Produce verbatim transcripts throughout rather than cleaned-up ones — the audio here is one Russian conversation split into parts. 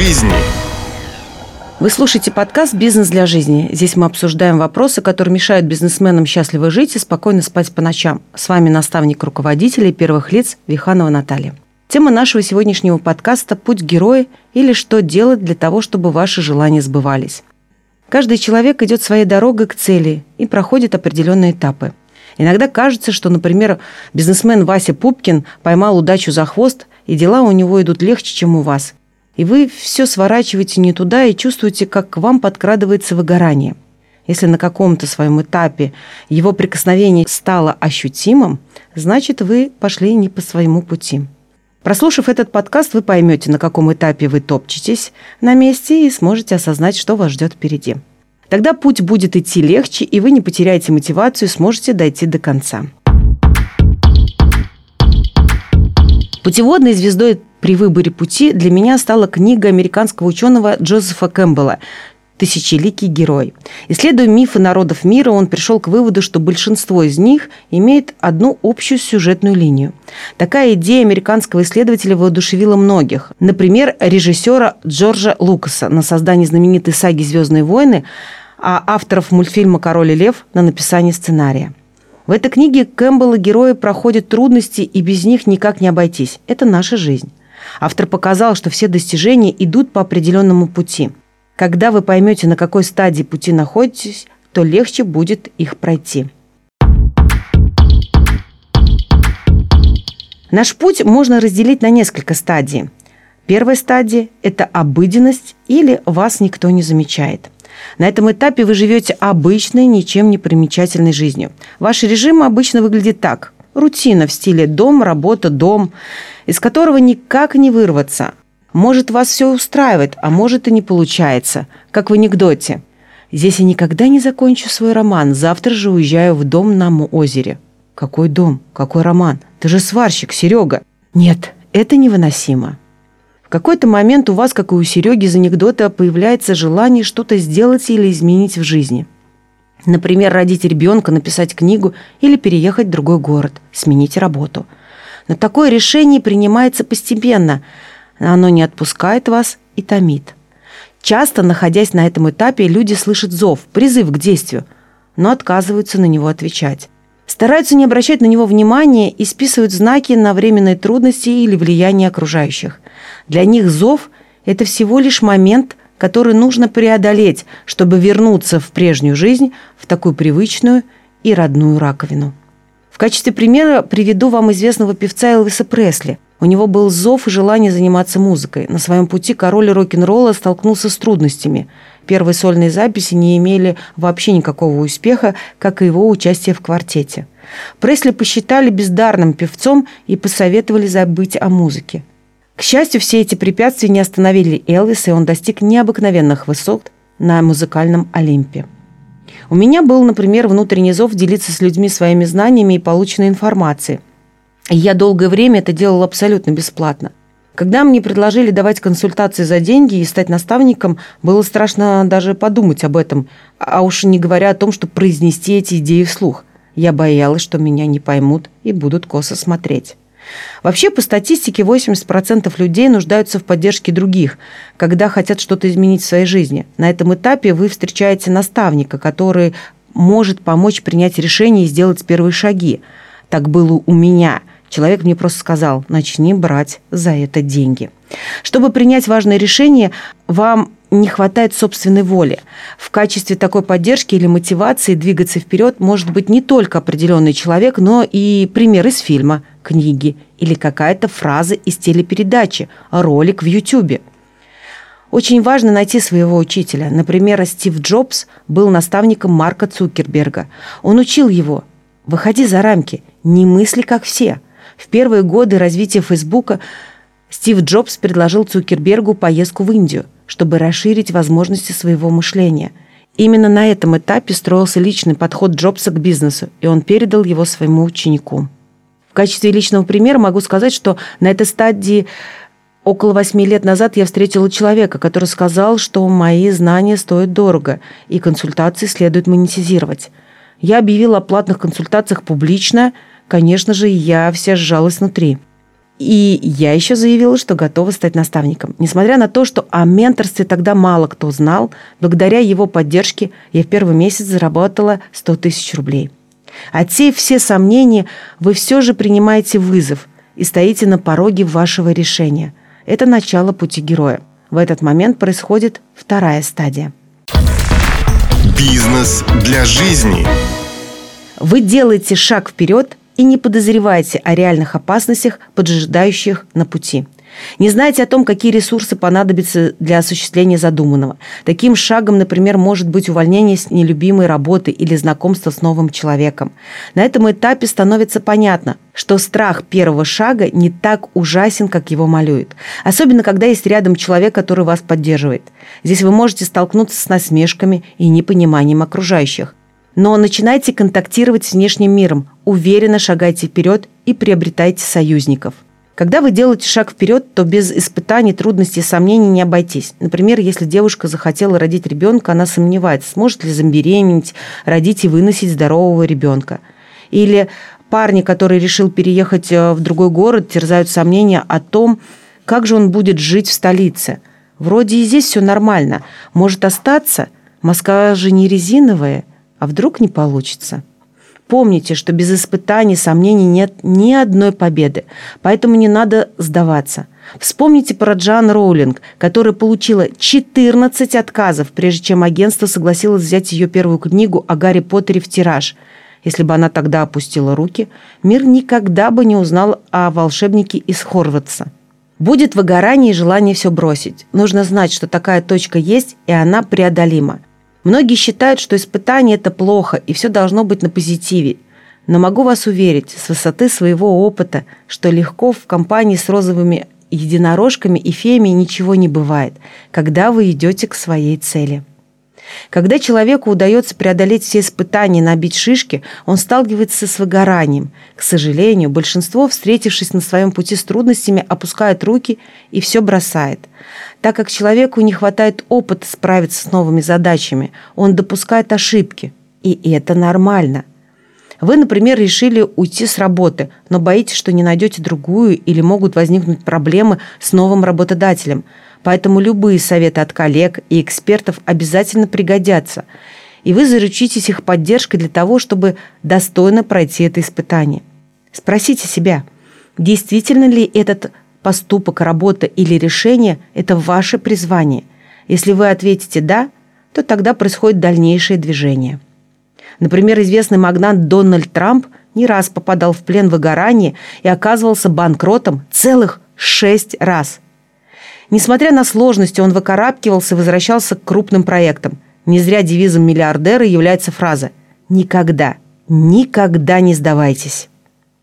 жизни. Вы слушаете подкаст «Бизнес для жизни». Здесь мы обсуждаем вопросы, которые мешают бизнесменам счастливо жить и спокойно спать по ночам. С вами наставник руководителей первых лиц Виханова Наталья. Тема нашего сегодняшнего подкаста «Путь героя» или «Что делать для того, чтобы ваши желания сбывались». Каждый человек идет своей дорогой к цели и проходит определенные этапы. Иногда кажется, что, например, бизнесмен Вася Пупкин поймал удачу за хвост, и дела у него идут легче, чем у вас. И вы все сворачиваете не туда и чувствуете, как к вам подкрадывается выгорание. Если на каком-то своем этапе его прикосновение стало ощутимым, значит, вы пошли не по своему пути. Прослушав этот подкаст, вы поймете, на каком этапе вы топчетесь на месте и сможете осознать, что вас ждет впереди. Тогда путь будет идти легче, и вы не потеряете мотивацию и сможете дойти до конца. Путеводной звездой при выборе пути для меня стала книга американского ученого Джозефа Кэмпбелла «Тысячеликий герой». Исследуя мифы народов мира, он пришел к выводу, что большинство из них имеет одну общую сюжетную линию. Такая идея американского исследователя воодушевила многих. Например, режиссера Джорджа Лукаса на создание знаменитой саги «Звездные войны», а авторов мультфильма «Король и лев» на написание сценария. В этой книге Кэмпбелл и герои проходят трудности, и без них никак не обойтись. Это наша жизнь. Автор показал, что все достижения идут по определенному пути. Когда вы поймете, на какой стадии пути находитесь, то легче будет их пройти. Наш путь можно разделить на несколько стадий. Первая стадия – это обыденность или вас никто не замечает. На этом этапе вы живете обычной, ничем не примечательной жизнью. Ваш режим обычно выглядит так. Рутина в стиле «дом, работа, дом», из которого никак не вырваться. Может, вас все устраивает, а может и не получается, как в анекдоте. «Здесь я никогда не закончу свой роман, завтра же уезжаю в дом на озере». «Какой дом? Какой роман? Ты же сварщик, Серега!» «Нет, это невыносимо». В какой-то момент у вас, как и у Сереги из анекдота, появляется желание что-то сделать или изменить в жизни. Например, родить ребенка, написать книгу или переехать в другой город, сменить работу. Но такое решение принимается постепенно – оно не отпускает вас и томит. Часто, находясь на этом этапе, люди слышат зов, призыв к действию, но отказываются на него отвечать. Стараются не обращать на него внимания и списывают знаки на временные трудности или влияние окружающих. Для них зов – это всего лишь момент, который нужно преодолеть, чтобы вернуться в прежнюю жизнь, в такую привычную и родную раковину. В качестве примера приведу вам известного певца Элвиса Пресли. У него был зов и желание заниматься музыкой. На своем пути король рок-н-ролла столкнулся с трудностями. Первые сольные записи не имели вообще никакого успеха, как и его участие в квартете. Пресли посчитали бездарным певцом и посоветовали забыть о музыке. К счастью, все эти препятствия не остановили Элвиса, и он достиг необыкновенных высот на музыкальном Олимпе. У меня был, например, внутренний зов делиться с людьми своими знаниями и полученной информацией. И я долгое время это делала абсолютно бесплатно. Когда мне предложили давать консультации за деньги и стать наставником, было страшно даже подумать об этом, а уж не говоря о том, чтобы произнести эти идеи вслух. Я боялась, что меня не поймут и будут косо смотреть. Вообще, по статистике, восемьдесят процентов людей нуждаются в поддержке других, когда хотят что-то изменить в своей жизни. На этом этапе вы встречаете наставника, который может помочь принять решение и сделать первые шаги. Так было у меня. Человек мне просто сказал: начни брать за это деньги. Чтобы принять важное решение, вам не хватает собственной воли. В качестве такой поддержки или мотивации двигаться вперед может быть не только определенный человек, но и пример из фильма, книги или какая-то фраза из телепередачи, ролик в Ютубе. Очень важно найти своего учителя. Например, Стив Джобс был наставником Марка Цукерберга. Он учил его: выходи за рамки, не мысли как все. В первые годы развития Фейсбука Стив Джобс предложил Цукербергу поездку в Индию, чтобы расширить возможности своего мышления. Именно на этом этапе строился личный подход Джобса к бизнесу, и он передал его своему ученику. В качестве личного примера могу сказать, что на этой стадии около восьми лет назад я встретила человека, который сказал, что мои знания стоят дорого, и консультации следует монетизировать. Я объявила о платных консультациях публично. Конечно же, я вся сжалась внутри. И я еще заявила, что готова стать наставником. Несмотря на то, что о менторстве тогда мало кто знал, благодаря его поддержке я в первый месяц заработала сто тысяч рублей. Отсеяв все сомнения, вы все же принимаете вызов и стоите на пороге вашего решения. Это начало пути героя. В этот момент происходит вторая стадия. Бизнес для жизни. Вы делаете шаг вперед и не подозреваете о реальных опасностях, поджидающих на пути. Не знаете о том, какие ресурсы понадобятся для осуществления задуманного. Таким шагом, например, может быть увольнение с нелюбимой работы или знакомство с новым человеком. На этом этапе становится понятно, что страх первого шага не так ужасен, как его малюют. Особенно, когда есть рядом человек, который вас поддерживает. Здесь вы можете столкнуться с насмешками и непониманием окружающих. Но начинайте контактировать с внешним миром, уверенно шагайте вперед и приобретайте союзников. Когда вы делаете шаг вперед, то без испытаний, трудностей и сомнений не обойтись. Например, если девушка захотела родить ребенка, она сомневается, сможет ли забеременеть, родить и выносить здорового ребенка. Или парни, который решил переехать в другой город, терзают сомнения о том, как же он будет жить в столице. Вроде и здесь все нормально. Может остаться? Москва же не резиновая. А вдруг не получится? Помните, что без испытаний, сомнений нет ни одной победы, поэтому не надо сдаваться. Вспомните про Джоан Роулинг, которая получила четырнадцать отказов, прежде чем агентство согласилось взять ее первую книгу о Гарри Поттере в тираж. Если бы она тогда опустила руки, мир никогда бы не узнал о волшебнике из Хогвартса. Будет выгорание и желание все бросить. Нужно знать, что такая точка есть, и она преодолима. Многие считают, что испытание – это плохо, и все должно быть на позитиве. Но могу вас уверить, с высоты своего опыта, что легко в компании с розовыми единорожками и феями ничего не бывает, когда вы идете к своей цели. Когда человеку удается преодолеть все испытания и набить шишки, он сталкивается с выгоранием. К сожалению, большинство, встретившись на своем пути с трудностями, опускает руки и все бросает. Так как человеку не хватает опыта справиться с новыми задачами, он допускает ошибки. И это нормально. Вы, например, решили уйти с работы, но боитесь, что не найдете другую или могут возникнуть проблемы с новым работодателем. Поэтому любые советы от коллег и экспертов обязательно пригодятся. И вы заручитесь их поддержкой для того, чтобы достойно пройти это испытание. Спросите себя, действительно ли этот поступок, работа или решение – это ваше призвание? Если вы ответите «да», то тогда происходит дальнейшее движение. Например, известный магнат Дональд Трамп не раз попадал в плен выгорания и оказывался банкротом целых шесть раз. Несмотря на сложности, он выкарабкивался и возвращался к крупным проектам. Не зря девизом миллиардера является фраза «Никогда, никогда не сдавайтесь».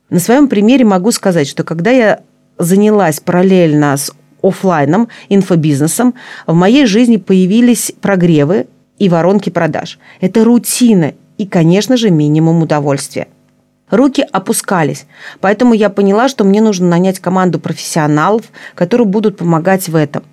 На своем примере могу сказать, что когда я занялась параллельно с офлайном, инфобизнесом, в моей жизни появились прогревы и воронки продаж. Это рутина и, конечно же, минимум удовольствия. Руки опускались, поэтому я поняла, что мне нужно нанять команду профессионалов, которые будут помогать в этом.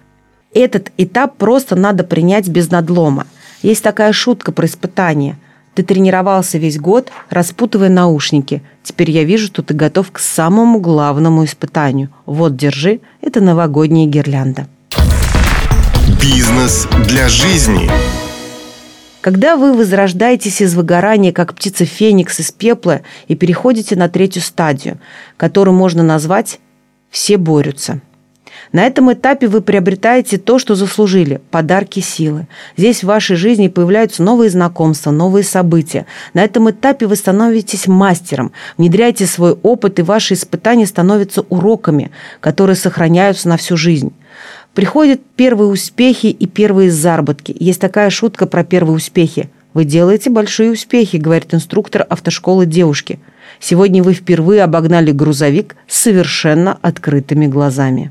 Этот этап просто надо принять без надлома. Есть такая шутка про испытание. Ты тренировался весь год, распутывая наушники. Теперь я вижу, что ты готов к самому главному испытанию. Вот, держи, это новогодняя гирлянда. Бизнес для жизни. Когда вы возрождаетесь из выгорания, как птица феникс из пепла, и переходите на третью стадию, которую можно назвать «все борются». На этом этапе вы приобретаете то, что заслужили – подарки силы. Здесь в вашей жизни появляются новые знакомства, новые события. На этом этапе вы становитесь мастером, внедряете свой опыт, и ваши испытания становятся уроками, которые сохраняются на всю жизнь. Приходят первые успехи и первые заработки. Есть такая шутка про первые успехи. «Вы делаете большие успехи», – говорит инструктор автошколы девушки. «Сегодня вы впервые обогнали грузовик с совершенно открытыми глазами».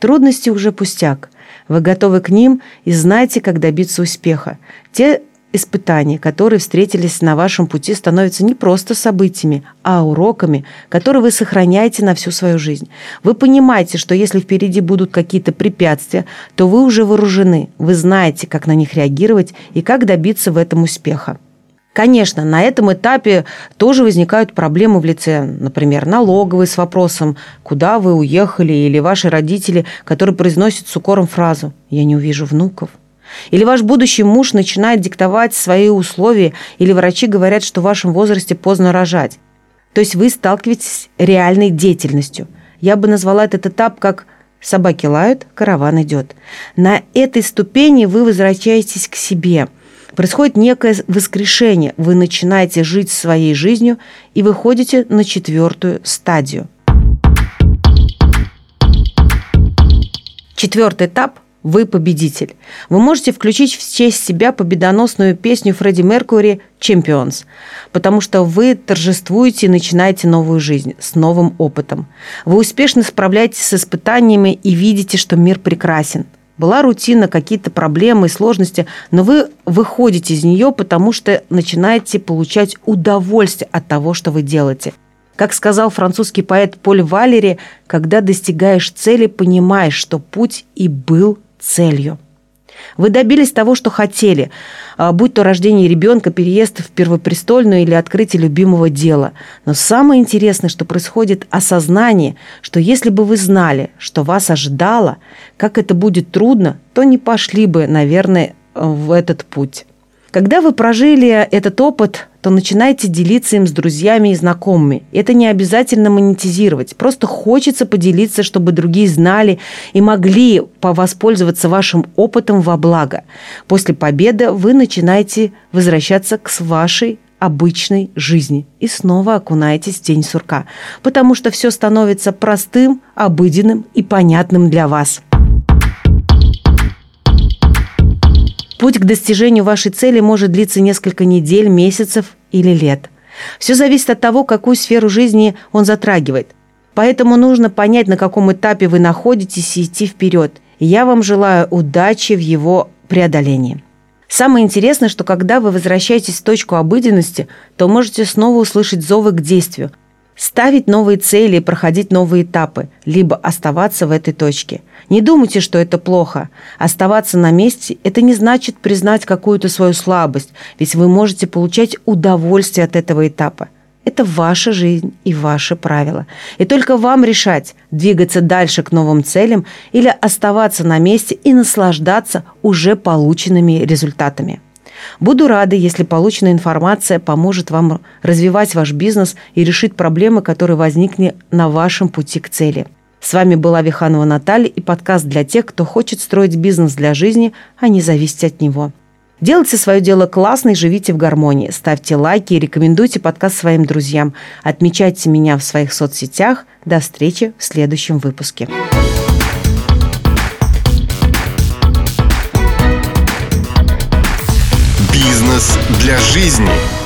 Трудности уже пустяк. Вы готовы к ним и знаете, как добиться успеха. Те испытания, которые встретились на вашем пути, становятся не просто событиями, а уроками, которые вы сохраняете на всю свою жизнь. Вы понимаете, что если впереди будут какие-то препятствия, то вы уже вооружены, вы знаете, как на них реагировать и как добиться в этом успеха. Конечно, на этом этапе тоже возникают проблемы в лице, например, налоговой с вопросом, куда вы уехали, или ваши родители, которые произносят с укором фразу «я не увижу внуков». Или ваш будущий муж начинает диктовать свои условия, или врачи говорят, что в вашем возрасте поздно рожать. То есть вы сталкиваетесь с реальной деятельностью. Я бы назвала этот этап как «собаки лают, караван идет». На этой ступени вы возвращаетесь к себе. Происходит некое воскрешение. Вы начинаете жить своей жизнью и выходите на четвертую стадию. Четвертый этап – вы победитель. Вы можете включить в честь себя победоносную песню Фредди Меркьюри «Champions», потому что вы торжествуете и начинаете новую жизнь с новым опытом. Вы успешно справляетесь с испытаниями и видите, что мир прекрасен. Была рутина, какие-то проблемы и сложности, но вы выходите из нее, потому что начинаете получать удовольствие от того, что вы делаете. Как сказал французский поэт Поль Валери, когда достигаешь цели, понимаешь, что путь и был целью. Вы добились того, что хотели, будь то рождение ребенка, переезд в Первопрестольную или открытие любимого дела. Но самое интересное, что происходит осознание, что если бы вы знали, что вас ожидало, как это будет трудно, то не пошли бы, наверное, в этот путь. Когда вы прожили этот опыт, то начинаете делиться им с друзьями и знакомыми. Это не обязательно монетизировать. Просто хочется поделиться, чтобы другие знали и могли повоспользоваться вашим опытом во благо. После победы вы начинаете возвращаться к вашей обычной жизни и снова окунаетесь в тень сурка, потому что все становится простым, обыденным и понятным для вас. Путь к достижению вашей цели может длиться несколько недель, месяцев или лет. Все зависит от того, какую сферу жизни он затрагивает. Поэтому нужно понять, на каком этапе вы находитесь, и идти вперед. И я вам желаю удачи в его преодолении. Самое интересное, что когда вы возвращаетесь в точку обыденности, то можете снова услышать зовы к действию. Ставить новые цели и проходить новые этапы, либо оставаться в этой точке. Не думайте, что это плохо. Оставаться на месте – это не значит признать какую-то свою слабость, ведь вы можете получать удовольствие от этого этапа. Это ваша жизнь и ваши правила. И только вам решать, двигаться дальше к новым целям или оставаться на месте и наслаждаться уже полученными результатами. Буду рада, если полученная информация поможет вам развивать ваш бизнес и решить проблемы, которые возникли на вашем пути к цели. С вами была Виханова Наталья и подкаст для тех, кто хочет строить бизнес для жизни, а не зависеть от него. Делайте свое дело классно и живите в гармонии. Ставьте лайки и рекомендуйте подкаст своим друзьям. Отмечайте меня в своих соцсетях. До встречи в следующем выпуске. Для жизни.